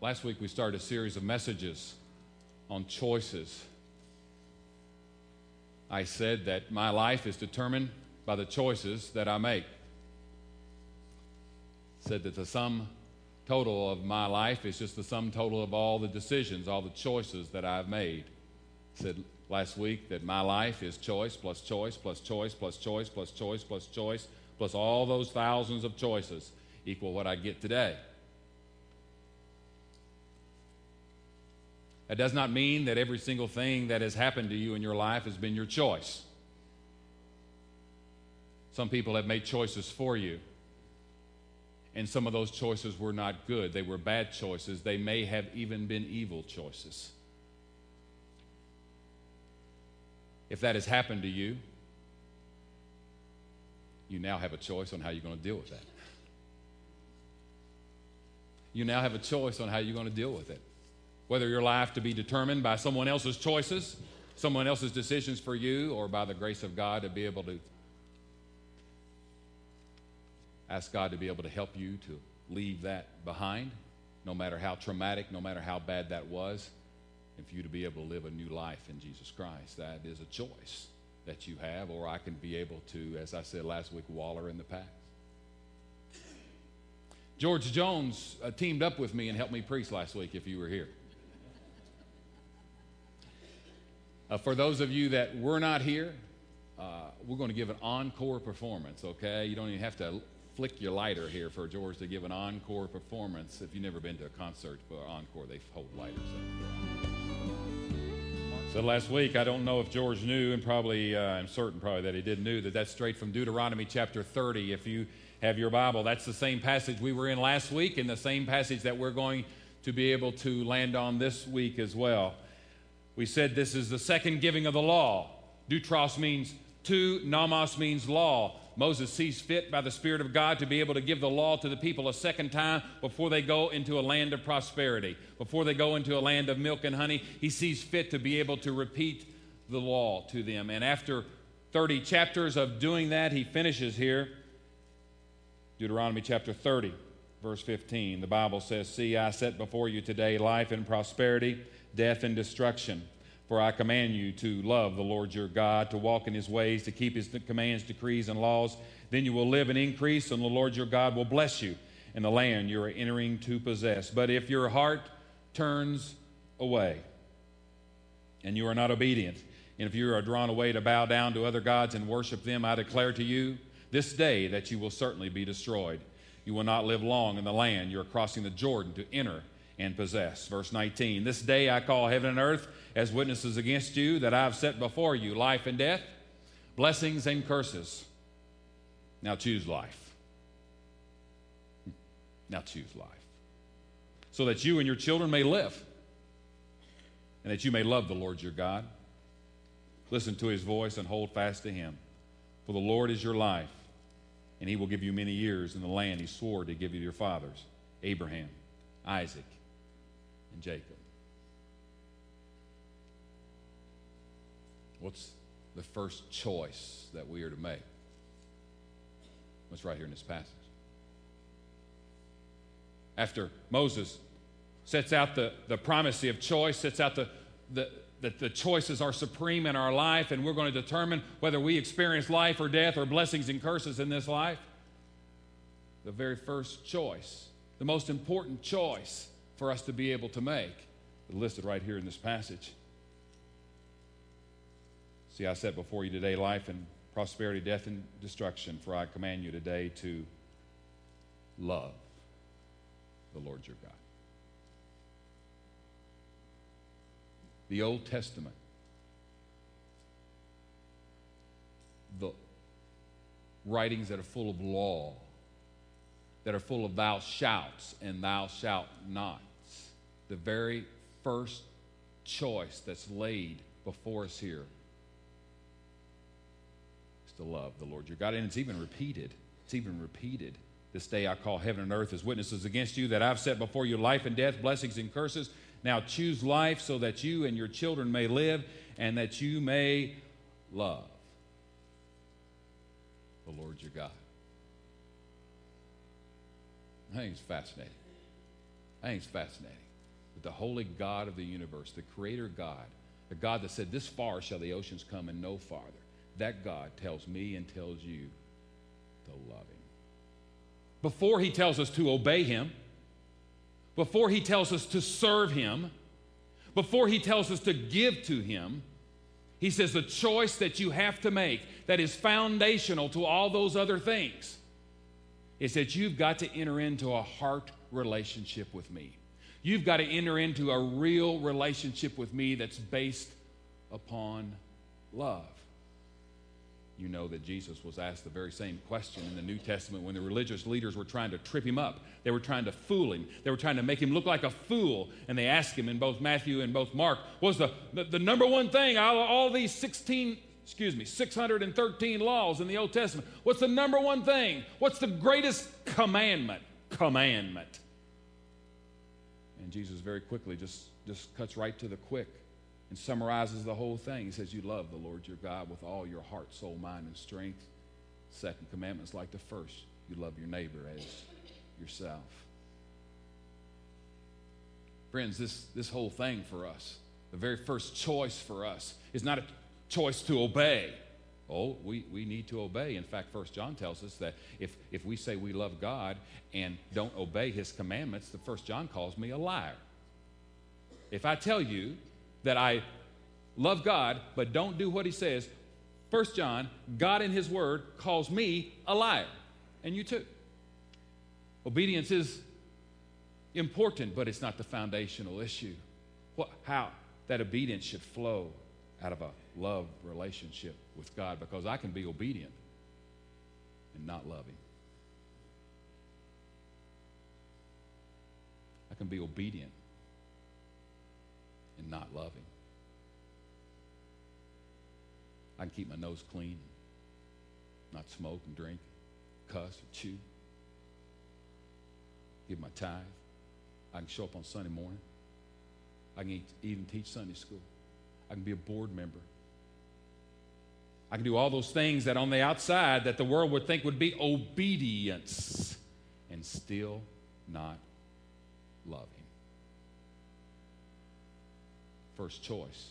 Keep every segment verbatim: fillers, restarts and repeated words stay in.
Last week we started a series of messages on choices. I said that my life is determined by the choices that I make. I said that the sum total of my life is just the sum total of all the decisions, all the choices that I've made. I said last week that my life is choice plus choice plus choice plus choice plus choice plus choice plus all those thousands of choices equal what I get today. That does not mean that every single thing that has happened to you in your life has been your choice. Some people have made choices for you, and some of those choices were not good. They were bad choices. They may have even been evil choices. If that has happened to you, you now have a choice on how you're going to deal with that. You now have a choice on how you're going to deal with it. Whether your life to be determined by someone else's choices, someone else's decisions for you, or by the grace of God to be able to ask God to be able to help you to leave that behind, no matter how traumatic, no matter how bad that was, and for you to be able to live a new life in Jesus Christ. That is a choice that you have, or I can be able to, as I said last week, waller in the pack. George Jones uh, teamed up with me and helped me preach last week, if you were here. Uh, for those of you that were not here, uh, we're going to give an encore performance, okay? You don't even have to flick your lighter here for George to give an encore performance. If you've never been to a concert for encore, they hold lighters up. So last week, I don't know if George knew, and probably uh, I'm certain probably that he didn't know, that that's straight from Deuteronomy chapter thirty. If you have your Bible, that's the same passage we were in last week and the same passage that we're going to be able to land on this week as well. We said this is the second giving of the law. Deuteros means two, nomos means law. Moses sees fit by the Spirit of God to be able to give the law to the people a second time before they go into a land of prosperity, before they go into a land of milk and honey. He sees fit to be able to repeat the law to them. And after thirty chapters of doing that, he finishes here. Deuteronomy chapter thirty, verse fifteen. The Bible says, "See, I set before you today life and prosperity, death and destruction. For I command you to love the Lord your God, to walk in his ways, to keep his commands, decrees, and laws. Then you will live and increase, and the Lord your God will bless you in the land you are entering to possess. But if your heart turns away, and you are not obedient, and if you are drawn away to bow down to other gods and worship them, I declare to you this day that you will certainly be destroyed. You will not live long in the land you are crossing the Jordan to enter and possess." Verse nineteen, "This day I call heaven and earth as witnesses against you that I have set before you life and death, blessings and curses. Now choose life." Now choose life. "So that you and your children may live, and that you may love the Lord your God. Listen to his voice and hold fast to him. For the Lord is your life, and he will give you many years in the land he swore to give you to your fathers, Abraham, Isaac, and Jacob." What's the first choice that we are to make? What's right here in this passage? After Moses sets out the, the primacy of choice, sets out the, the, that the choices are supreme in our life, and we're going to determine whether we experience life or death or blessings and curses in this life, the very first choice, the most important choice for us to be able to make, listed right here in this passage. "See, I set before you today life and prosperity, death and destruction, for I command you today to love the Lord your God." The Old Testament, the writings that are full of law, that are full of thou shalt and thou shalt nots, the very first choice that's laid before us here is to love the Lord your God. And it's even repeated. It's even repeated. "This day I call heaven and earth as witnesses against you that I've set before you life and death, blessings and curses. Now choose life so that you and your children may live and that you may love the Lord your God." I think it's fascinating. I think it's fascinating. but the holy God of the universe, the creator God, the God that said, this far shall the oceans come and no farther. That God tells me and tells you to love him. Before he tells us to obey him, before he tells us to serve him, before he tells us to give to him, he says the choice that you have to make that is foundational to all those other things is that you've got to enter into a heart relationship with me. You've got to enter into a real relationship with me that's based upon love. You know that Jesus was asked the very same question in the New Testament when the religious leaders were trying to trip him up. They were trying to fool him. They were trying to make him look like a fool. And they asked him in both Matthew and both Mark, what's the, the, the number one thing out of all these sixteen, excuse me, six hundred thirteen laws in the Old Testament? What's the number one thing? What's the greatest commandment? Commandment. And Jesus very quickly just, just cuts right to the quick and summarizes the whole thing. He says, you love the Lord your God with all your heart, soul, mind, and strength. Second commandment's like the first. You love your neighbor as yourself. Friends, this, this whole thing for us, the very first choice for us, is not a choice to obey. Oh, we, we need to obey. In fact, First John tells us that if, if we say we love God and don't obey his commandments, the First John calls me a liar. If I tell you that I love God, but don't do what he says, First John, God in his word, calls me a liar, and you too. Obedience is important, but it's not the foundational issue. What, how that obedience should flow out of a love relationship with God, because I can be obedient and not love him. I can be obedient and not loving. I can keep my nose clean, not smoke and drink, cuss and chew, give my tithe. I can show up on Sunday morning. I can even teach Sunday school. I can be a board member. I can do all those things that on the outside that the world would think would be obedience and still not loving. First choice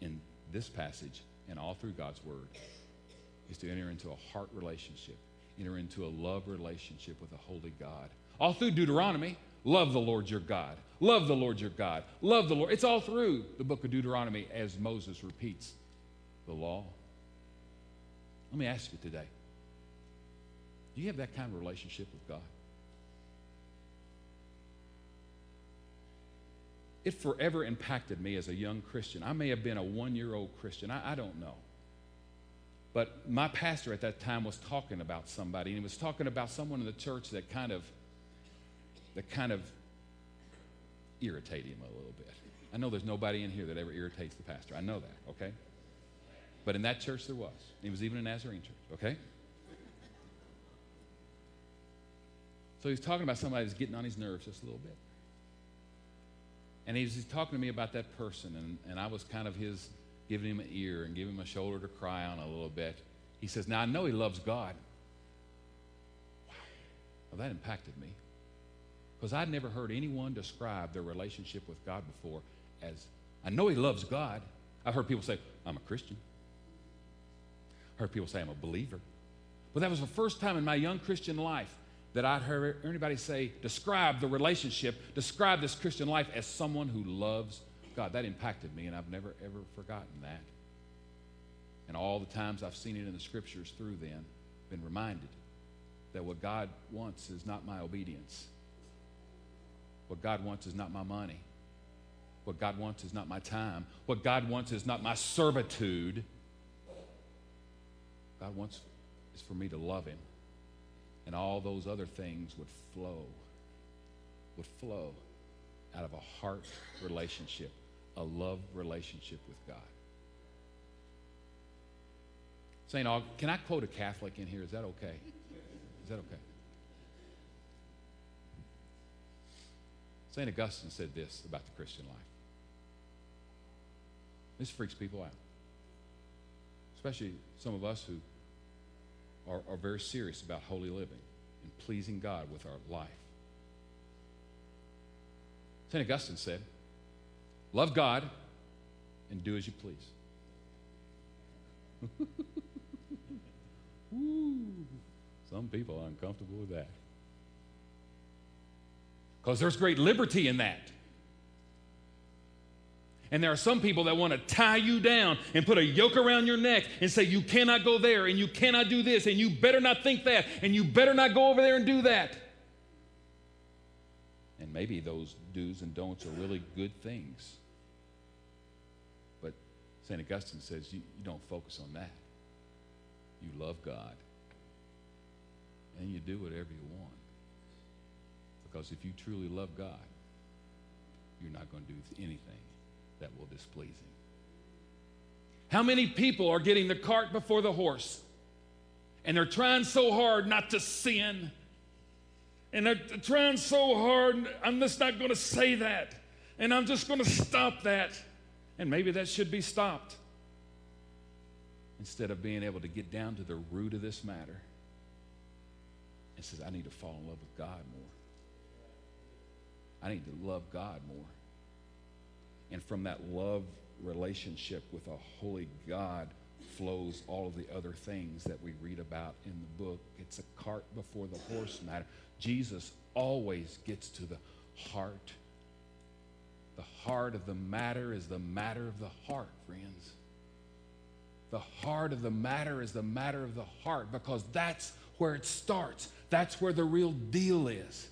in this passage and all through God's word is to enter into a heart relationship, enter into a love relationship with a holy God. All through Deuteronomy, love the Lord your God, love the Lord your God, love the Lord. It's all through the book of Deuteronomy as Moses repeats the law. Let me ask you today, do you have that kind of relationship with God? It forever impacted me as a young Christian. I may have been a one-year-old Christian. I, I don't know. But my pastor at that time was talking about somebody, and he was talking about someone in the church that kind of, that kind of irritated him a little bit. I know there's nobody in here that ever irritates the pastor. I know that, okay? But in that church there was. He was even a Nazarene church, okay? So he was talking about somebody that was getting on his nerves just a little bit. And he was talking to me about that person, and, and I was kind of his, giving him an ear and giving him a shoulder to cry on a little bit. He says, now I know he loves God. Wow. Well, that impacted me, because I'd never heard anyone describe their relationship with God before as, I know he loves God. I've heard people say, I'm a Christian. I heard people say, I'm a believer. But that was the first time in my young Christian life that I'd heard anybody say, describe the relationship, describe this Christian life as someone who loves God. That impacted me, and I've never, ever forgotten that. And all the times I've seen it in the scriptures through then, been reminded that what God wants is not my obedience. What God wants is not my money. What God wants is not my time. What God wants is not my servitude. What God wants is for me to love him. And all those other things would flow, would flow out of a heart relationship, a love relationship with God. Saint Augustine, can I quote a Catholic in here? Is that okay? Is that okay? Saint Augustine said this about the Christian life. This freaks people out, especially some of us who Are, are very serious about holy living and pleasing God with our life. Saint Augustine said, Love God and do as you please. Ooh, some people are uncomfortable with that. Because there's great liberty in that. And there are some people that want to tie you down and put a yoke around your neck and say, you cannot go there, and you cannot do this, and you better not think that, and you better not go over there and do that. And maybe those do's and don'ts are really good things. But Saint Augustine says you, you don't focus on that. You love God. And you do whatever you want. Because if you truly love God, you're not going to do anything that will displease Him. How many people are getting the cart before the horse? And they're trying so hard not to sin. And they're trying so hard, I'm just not going to say that. And I'm just going to stop that. And maybe that should be stopped. Instead of being able to get down to the root of this matter. And says, I need to fall in love with God more. I need to love God more. And from that love relationship with a holy God flows all of the other things that we read about in the book. It's a cart before the horse matter. Jesus always gets to the heart. The heart of the matter is the matter of the heart, friends. The heart of the matter is the matter of the heart, because that's where it starts. That's where the real deal is.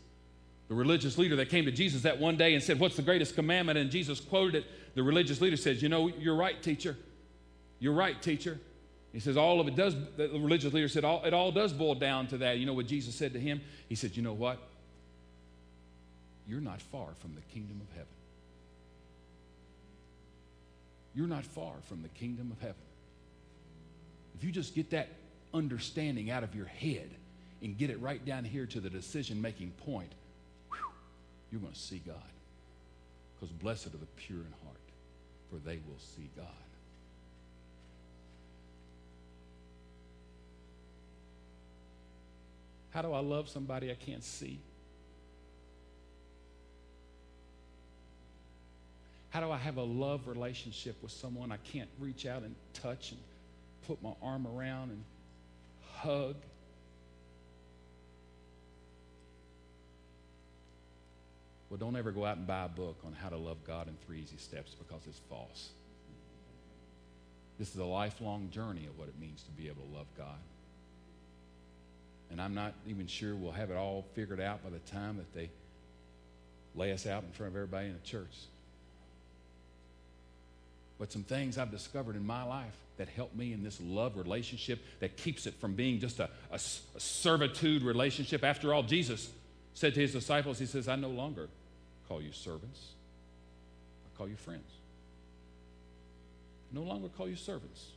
The religious leader that came to Jesus that one day and said, what's the greatest commandment? And Jesus quoted it. The religious leader says, you know, you're right, teacher. You're right, teacher. He says, all of it does, the religious leader said, all, it all does boil down to that. You know what Jesus said to him? He said, you know what? You're not far from the kingdom of heaven. You're not far from the kingdom of heaven. If you just get that understanding out of your head and get it right down here to the decision-making point, you're going to see God. Because blessed are the pure in heart, for they will see God. How do I love somebody I can't see? How do I have a love relationship with someone I can't reach out and touch and put my arm around and hug? Well, don't ever go out and buy a book on how to love God in three easy steps, because it's false. This is a lifelong journey of what it means to be able to love God. And I'm not even sure we'll have it all figured out by the time that they lay us out in front of everybody in the church. But some things I've discovered in my life that help me in this love relationship that keeps it from being just a, a, a servitude relationship. After all, Jesus said to his disciples, he says, I no longer call you servants. I call you friends. I no longer call you servants.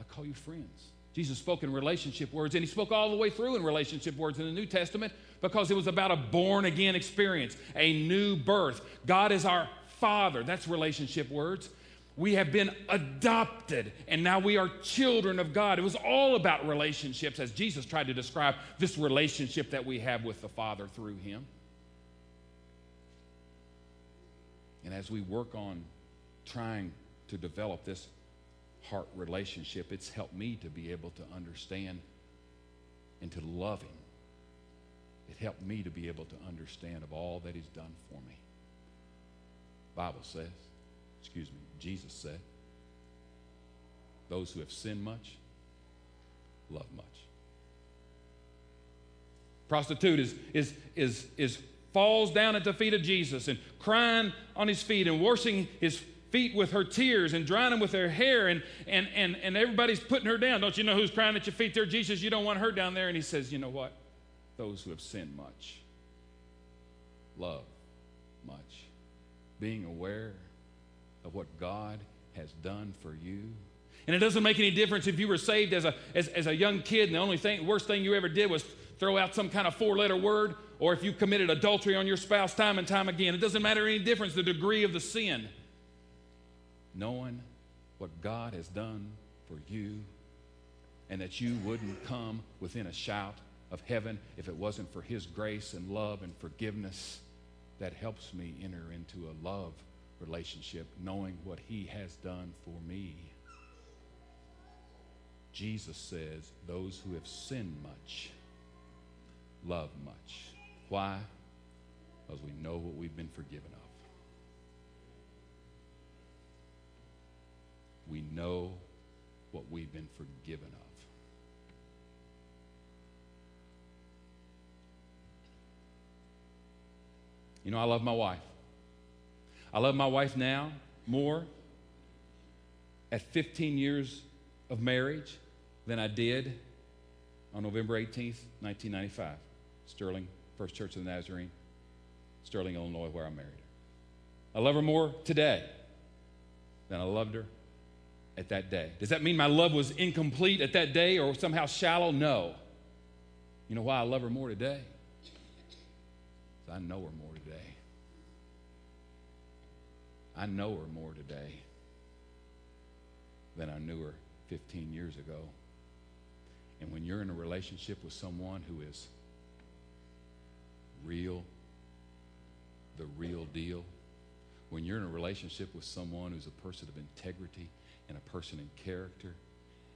I call you friends. Jesus spoke in relationship words, and he spoke all the way through in relationship words in the New Testament, because it was about a born-again experience, a new birth. God is our Father. That's relationship words. We have been adopted, and now we are children of God. It was all about relationships, as Jesus tried to describe this relationship that we have with the Father through Him. And as we work on trying to develop this heart relationship, it's helped me to be able to understand and to love Him. It helped me to be able to understand of all that He's done for me. The Bible says, excuse me, Jesus said, those who have sinned much, love much. Prostitute is, is, is, is falls down at the feet of Jesus and crying on his feet and washing his feet with her tears and drying them with her hair, and, and, and, and everybody's putting her down. Don't you know who's crying at your feet there, Jesus? You don't want her down there. And he says, you know what? Those who have sinned much, love much. Being aware of what God has done for you. And it doesn't make any difference if you were saved as a, as, as a young kid and the only thing, worst thing you ever did was throw out some kind of four-letter word, or if you committed adultery on your spouse time and time again. It doesn't matter any difference, the degree of the sin. Knowing what God has done for you, and that you wouldn't come within a shout of heaven if it wasn't for His grace and love and forgiveness, that helps me enter into a love relationship, knowing what he has done for me. Jesus says, those who have sinned much love much. Why? Because we know what we've been forgiven of. We know what we've been forgiven of. You know, I love my wife. I love my wife now more at fifteen years of marriage than I did on November eighteenth, nineteen ninety-five. Sterling, First Church of the Nazarene, Sterling, Illinois, where I married her. I love her more today than I loved her at that day. Does that mean my love was incomplete at that day or somehow shallow? No. You know why I love her more today? I know her more today. I know her more today than I knew her fifteen years ago. And when you're in a relationship with someone who is real, the real deal, when you're in a relationship with someone who's a person of integrity and a person in character,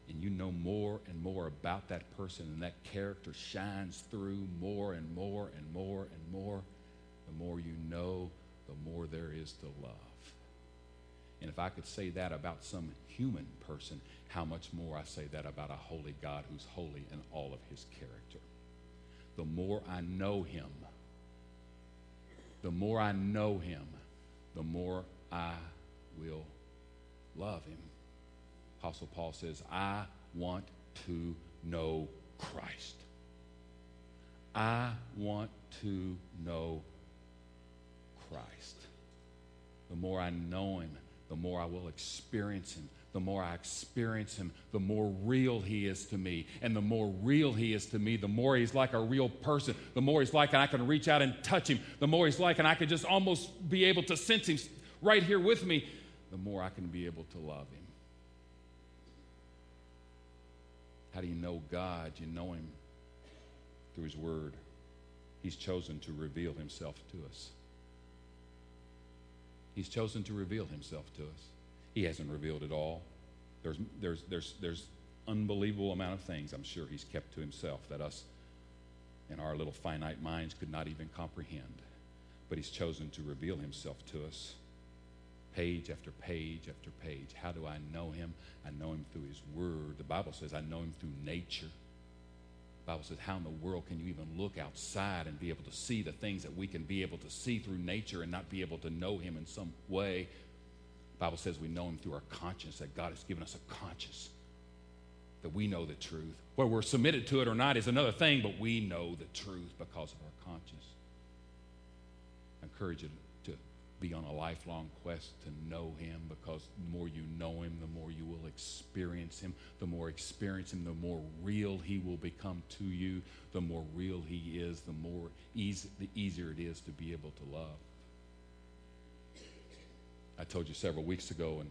and you know more and more about that person, and that character shines through more and more and more and more. The more you know, the more there is to love. And if I could say that about some human person, how much more I say that about a holy God who's holy in all of his character. The more I know him, the more I know him, the more I will love him. Apostle Paul says, I want to know Christ. I want to know Christ. The more I know him, the more I will experience him. The more I experience him, the more real he is to me. And the more real he is to me, the more he's like a real person. The more he's like, and I can reach out and touch him. The more he's like, and I can just almost be able to sense him right here with me. The more I can be able to love him. How do you know God? You know him through his word. He's chosen to reveal himself to us. He's chosen to reveal himself to us. He hasn't revealed it all. There's, there's, there's, there's unbelievable amount of things I'm sure he's kept to himself that us in our little finite minds could not even comprehend. But he's chosen to reveal himself to us. Page after page after page. How do I know him? I know him through his word. The Bible says I know him through nature. The Bible says how in the world can you even look outside and be able to see the things that we can be able to see through nature and not be able to know him in some way? The Bible says we know him through our conscience, that God has given us a conscience, that we know the truth. Whether we're submitted to it or not is another thing, but we know the truth because of our conscience. I encourage you to be on a lifelong quest to know him, because the more you know him, the more you will experience him. The more experience him, the more real he will become to you. The more real he is, the more easy, the easier it is to be able to love. I told you several weeks ago in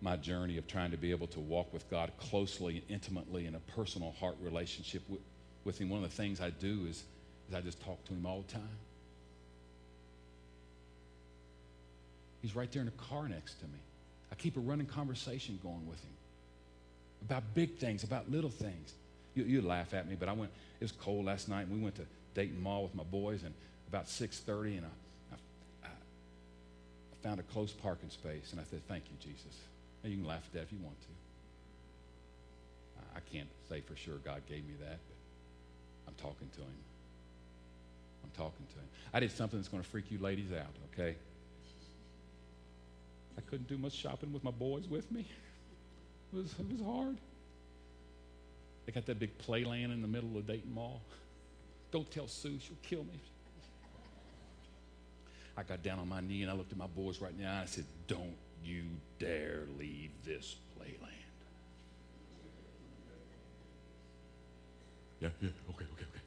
my journey of trying to be able to walk with God closely and intimately in a personal heart relationship with, with him, one of the things I do is, is I just talk to him all the time. He's right there in the car next to me. I keep a running conversation going with him about big things, about little things. You, you'd laugh at me, but I went, it was cold last night, and we went to Dayton Mall with my boys, and about six thirty, and I, I, I found a close parking space, and I said, thank you, Jesus. And you can laugh at that if you want to. I can't say for sure God gave me that, but I'm talking to him. I'm talking to him. I did something that's going to freak you ladies out, okay? I couldn't do much shopping with my boys with me. It was, it was hard. They got that big playland in the middle of Dayton Mall. Don't tell Sue, she'll kill me. I got down on my knee and I looked at my boys right now and I said, don't you dare leave this playland. Yeah, yeah, okay, okay, okay.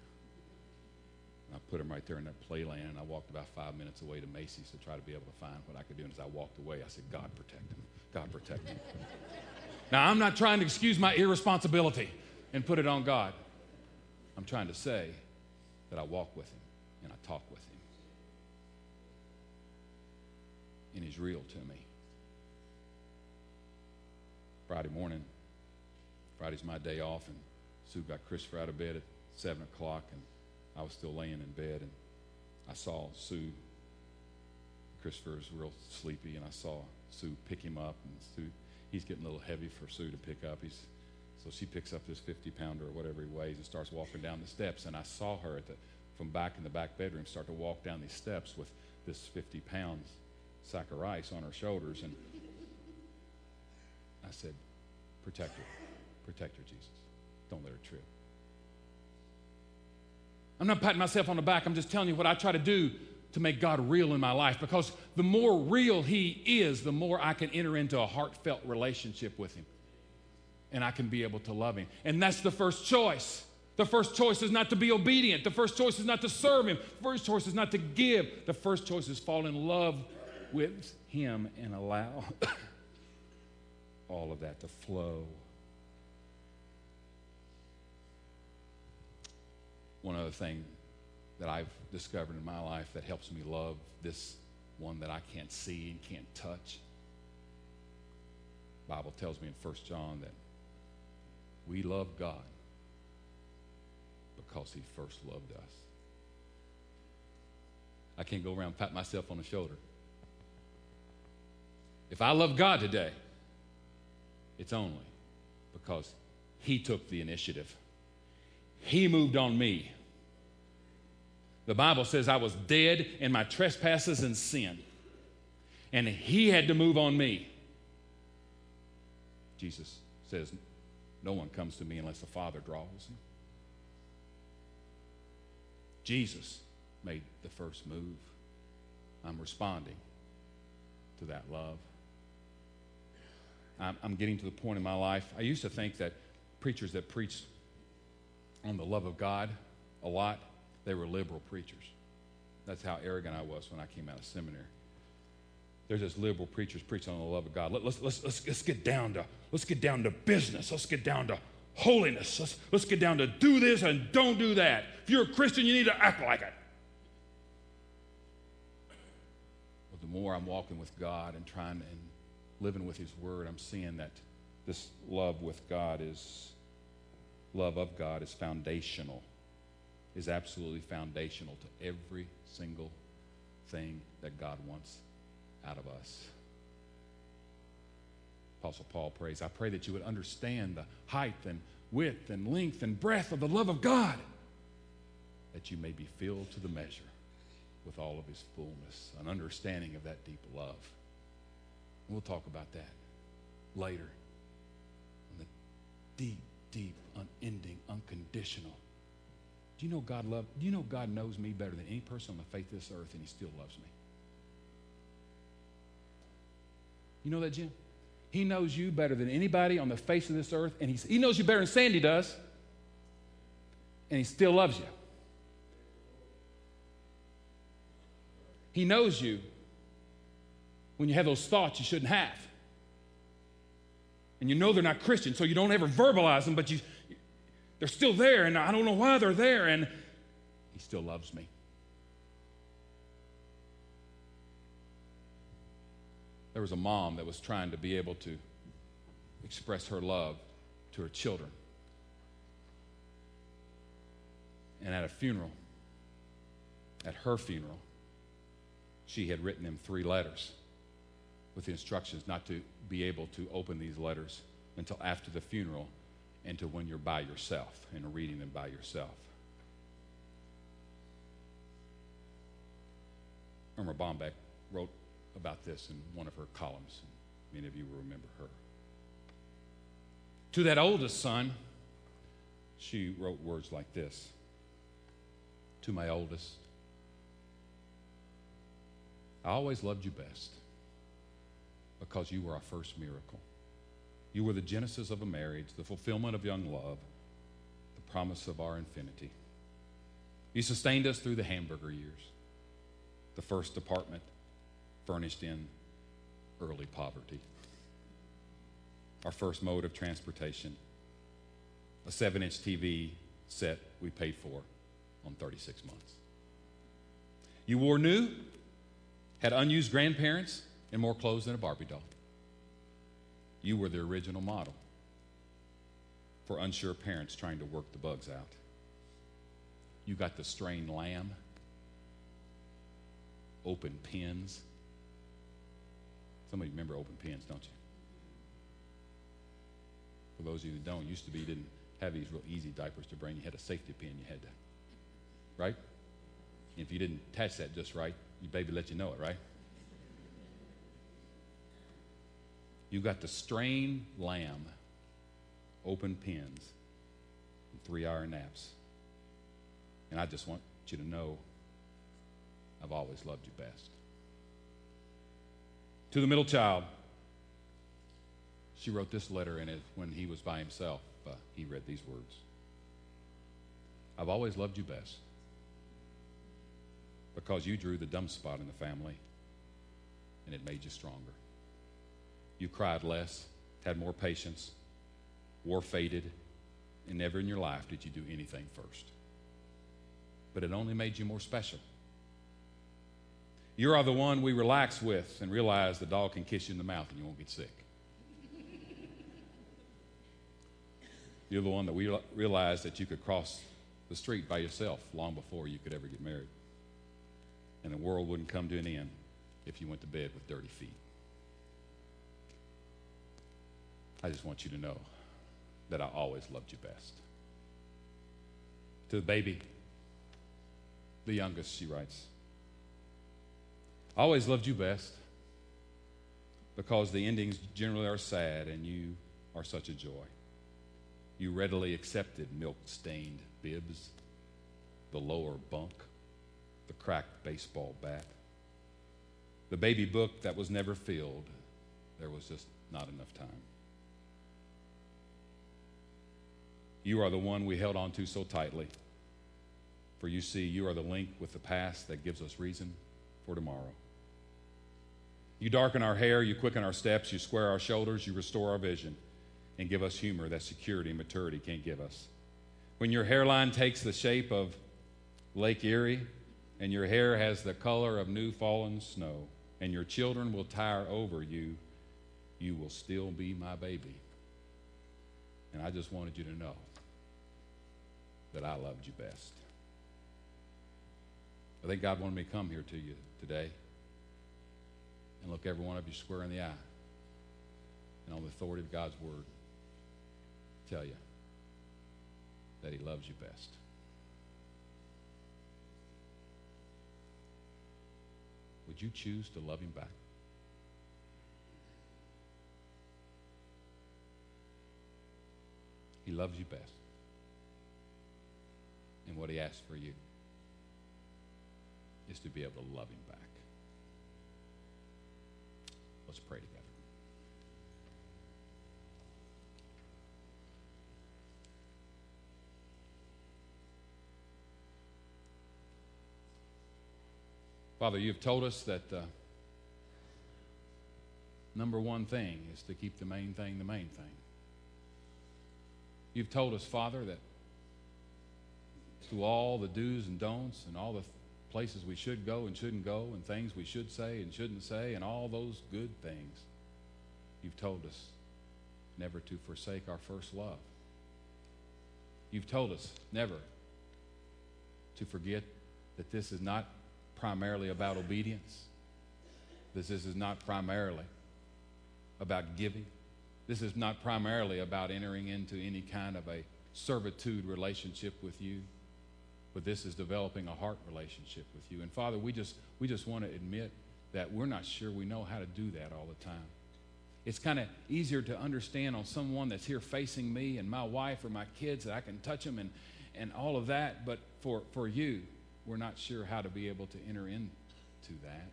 I put him right there in that playland, and I walked about five minutes away to Macy's to try to be able to find what I could do. And as I walked away, I said, God protect him. God protect him. Now, I'm not trying to excuse my irresponsibility and put it on God. I'm trying to say that I walk with him and I talk with him. and is real to me. Friday morning, Friday's my day off, and Sue got Christopher out of bed at seven o'clock, and I was still laying in bed, and I saw Sue. Christopher was real sleepy, and I saw Sue pick him up, and Sue, he's getting a little heavy for Sue to pick up. He's, so she picks up this fifty-pounder or whatever he weighs and starts walking down the steps, and I saw her at the, from back in the back bedroom start to walk down these steps with this fifty-pound sack of rice on her shoulders, and I said, protect her. Protect her, Jesus. Don't let her trip. I'm not patting myself on the back. I'm just telling you what I try to do to make God real in my life, because the more real He is, the more I can enter into a heartfelt relationship with Him, and I can be able to love Him. And that's the first choice. The first choice is not to be obedient. The first choice is not to serve Him. The first choice is not to give. The first choice is fall in love with Him and allow all of that to flow. One other thing that I've discovered in my life that helps me love this one that I can't see and can't touch. The Bible tells me in First John that we love God because He first loved us. I can't go around patting myself on the shoulder. If I love God today, it's only because He took the initiative. He moved on me. The Bible says I was dead in my trespasses and sin, and He had to move on me. Jesus says, no one comes to me unless the Father draws him. Jesus made the first move. I'm responding to that love. I'm, I'm getting to the point in my life. I used to think that preachers that preached on the love of God a lot, they were liberal preachers. That's how arrogant I was when I came out of seminary. There's just liberal preachers preaching on the love of God. Let, let's, let's, let's, let's, get down to, let's get down to business. Let's get down to holiness. Let's, let's get down to do this and don't do that. If you're a Christian, you need to act like it. But the more I'm walking with God and trying and living with His Word, I'm seeing that this love with God is, love of God is foundational. Is absolutely foundational to every single thing that God wants out of us. Apostle Paul prays, I pray that you would understand the height and width and length and breadth of the love of God, that you may be filled to the measure with all of His fullness, an understanding of that deep love. And we'll talk about that later. And the deep, deep, unending, unconditional. Do you know God love? Do you know God knows me better than any person on the face of this earth, and He still loves me? You know that, Jim? He knows you better than anybody on the face of this earth, and He, he knows you better than Sandy does, and He still loves you. He knows you when you have those thoughts you shouldn't have. And you know they're not Christian, so you don't ever verbalize them, but you... They're still there, and I don't know why they're there, and He still loves me. There was a mom that was trying to be able to express her love to her children. And at a funeral, at her funeral, she had written them three letters with the instructions not to be able to open these letters until after the funeral, and to when you're by yourself and reading them by yourself. Irma Bombeck wrote about this in one of her columns. Many of you will remember her. To that oldest son, she wrote words like this. To my oldest, I always loved you best because you were our first miracle. You were the genesis of a marriage, the fulfillment of young love, the promise of our infinity. You sustained us through the hamburger years, the first apartment furnished in early poverty, our first mode of transportation, a seven-inch T V set we paid for on thirty-six months. You wore new, had unused grandparents, and more clothes than a Barbie doll. You were the original model for unsure parents trying to work the bugs out. You got the strained lamb, open pens. Somebody remember open pens, don't you? For those of you who don't, used to be you didn't have these real easy diapers to bring. You had a safety pin you had to, right? And if you didn't attach that just right, your baby let you know it, right? You got the strained lamb, open pens, and three-hour naps. And I just want you to know I've always loved you best. To the middle child, she wrote this letter, and when he was by himself, uh, he read these words. I've always loved you best because you drew the dumb spot in the family, and it made you stronger. You cried less, had more patience, war faded, and never in your life did you do anything first. But it only made you more special. You are the one we relax with and realize the dog can kiss you in the mouth and you won't get sick. You're the one that we realized that you could cross the street by yourself long before you could ever get married. And the world wouldn't come to an end if you went to bed with dirty feet. I just want you to know that I always loved you best. To the baby, the youngest, she writes, I always loved you best because the endings generally are sad and you are such a joy. You readily accepted milk-stained bibs, the lower bunk, the cracked baseball bat, the baby book that was never filled. There was just not enough time. You are the one we held on to so tightly. For you see, you are the link with the past that gives us reason for tomorrow. You darken our hair, you quicken our steps, you square our shoulders, you restore our vision, and give us humor that security and maturity can't give us. When your hairline takes the shape of Lake Erie, and your hair has the color of new fallen snow, and your children will tire over you, you will still be my baby. And I just wanted you to know that I loved you best. I think God wanted me to come here to you today and look every one of you square in the eye and on the authority of God's word tell you that he loves you best. Would you choose to love him back? He loves you best. And what he asks for you is to be able to love him back. Let's pray together. Father, you've told us that the uh, number one thing is to keep the main thing the main thing. You've told us, Father, that through all the do's and don'ts and all the th- places we should go and shouldn't go and things we should say and shouldn't say and all those good things, you've told us never to forsake our first love. You've told us never to forget that this is not primarily about obedience. This is not primarily about giving. This is not primarily about entering into any kind of a servitude relationship with you. But this is developing a heart relationship with you. And Father, we just we just want to admit that we're not sure we know how to do that all the time. It's kind of easier to understand on someone that's here facing me and my wife or my kids that I can touch them and, and all of that. But for, for you, we're not sure how to be able to enter into that.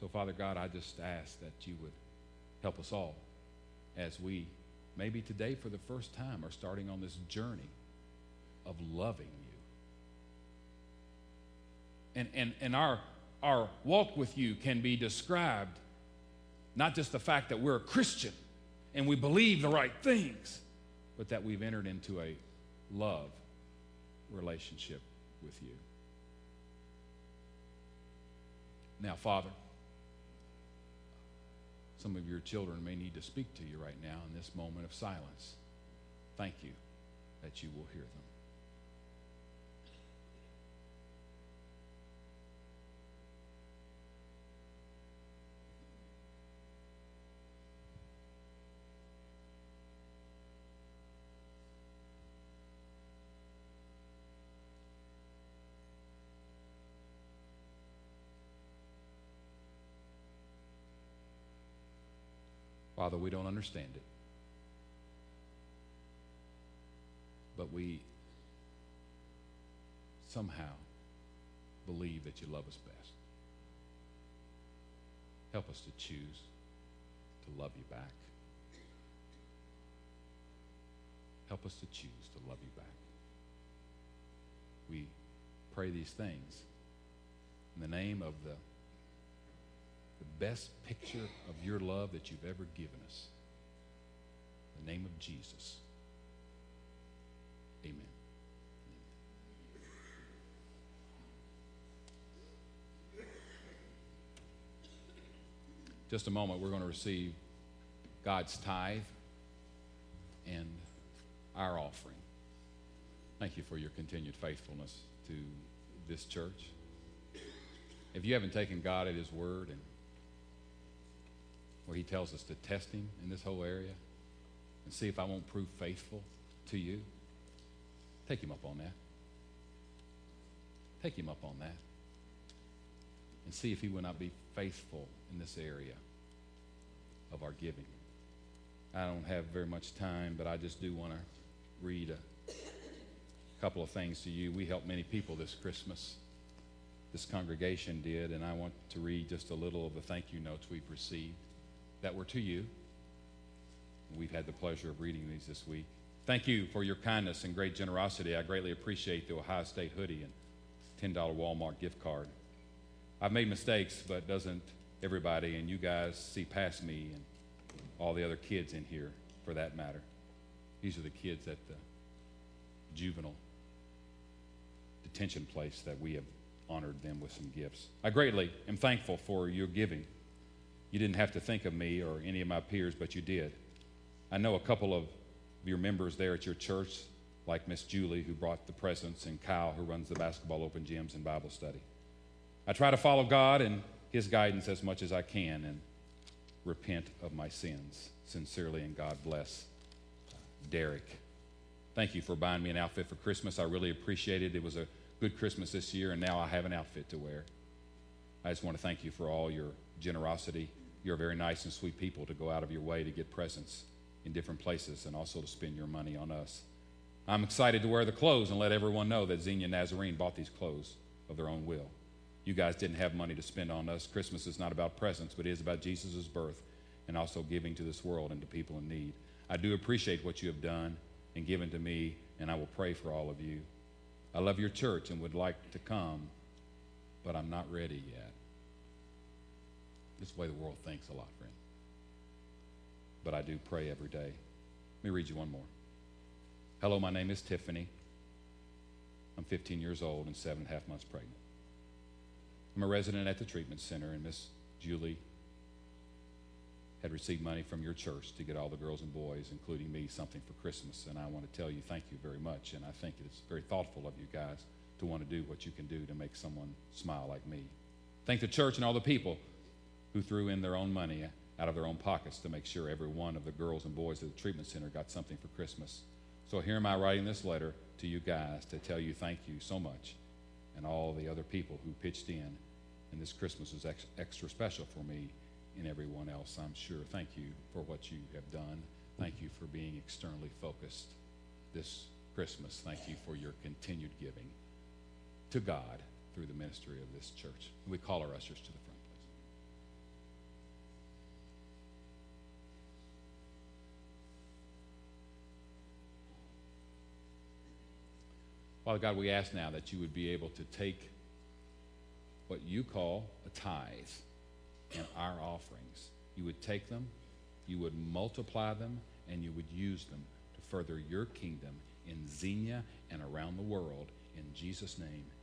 So Father God, I just ask that you would help us all as we maybe today for the first time are starting on this journey of loving you. And, and, and our, our walk with you can be described not just the fact that we're a Christian and we believe the right things, but that we've entered into a love relationship with you. Now, Father, Some of your children may need to speak to you right now in this moment of silence. Thank you that you will hear them. Father, we don't understand it, but we somehow believe that you love us best. Help us to choose to love you back. Help us to choose to love you back. We pray these things in the name of the The best picture of your love that you've ever given us. In the name of Jesus. Amen. Amen. Just a moment, we're going to receive God's tithe and our offering. Thank you for your continued faithfulness to this church. If you haven't taken God at His word and where He tells us to test Him in this whole area and see if I won't prove faithful to you, take Him up on that. Take Him up on that. And see if He will not be faithful in this area of our giving. I don't have very much time, but I just do want to read a couple of things to you. We helped many people this Christmas. This congregation did, and I want to read just a little of the thank you notes we've received that were to you. We've had the pleasure of reading these this week. Thank you for your kindness and great generosity. I greatly appreciate the Ohio State hoodie and ten dollar Walmart gift card. I've made mistakes, but doesn't everybody? And you guys see past me and all the other kids in here, for that matter. These are the kids at the juvenile detention place that we have honored them with some gifts. I greatly am thankful for your giving. You didn't have to think of me or any of my peers, but you did. I know a couple of your members there at your church, like Miss Julie, who brought the presents, and Kyle, who runs the basketball open gyms and Bible study. I try to follow God and His guidance as much as I can and repent of my sins. Sincerely, and God bless, Derek. Thank you for buying me an outfit for Christmas. I really appreciate it. It was a good Christmas this year, and now I have an outfit to wear. I just want to thank you for all your generosity. You're very nice and sweet people to go out of your way to get presents in different places and also to spend your money on us. I'm excited to wear the clothes and let everyone know that Xenia Nazarene bought these clothes of their own will. You guys didn't have money to spend on us. Christmas is not about presents, but it is about Jesus' birth and also giving to this world and to people in need. I do appreciate what you have done and given to me, and I will pray for all of you. I love your church and would like to come, but I'm not ready yet. This is the way the world thinks a lot, friend. But I do pray every day. Let me read you one more. Hello, my name is Tiffany. I'm fifteen years old and seven and a half months pregnant. I'm a resident at the treatment center, and Miss Julie had received money from your church to get all the girls and boys, including me, something for Christmas. And I want to tell you thank you very much. And I think it's very thoughtful of you guys to want to do what you can do to make someone smile like me. Thank the church and all the people who threw in their own money out of their own pockets to make sure every one of the girls and boys at the treatment center got something for Christmas. So here am I writing this letter to you guys to tell you thank you so much, and all the other people who pitched in. And this Christmas was ex- extra special for me and everyone else, I'm sure. Thank you for what you have done. Thank you for being externally focused this Christmas. Thank you for your continued giving to God through the ministry of this church. We call our ushers to the front. Father God, we ask now that you would be able to take what you call a tithe and our offerings. You would take them, you would multiply them, and you would use them to further your kingdom in Xenia and around the world. In Jesus' name,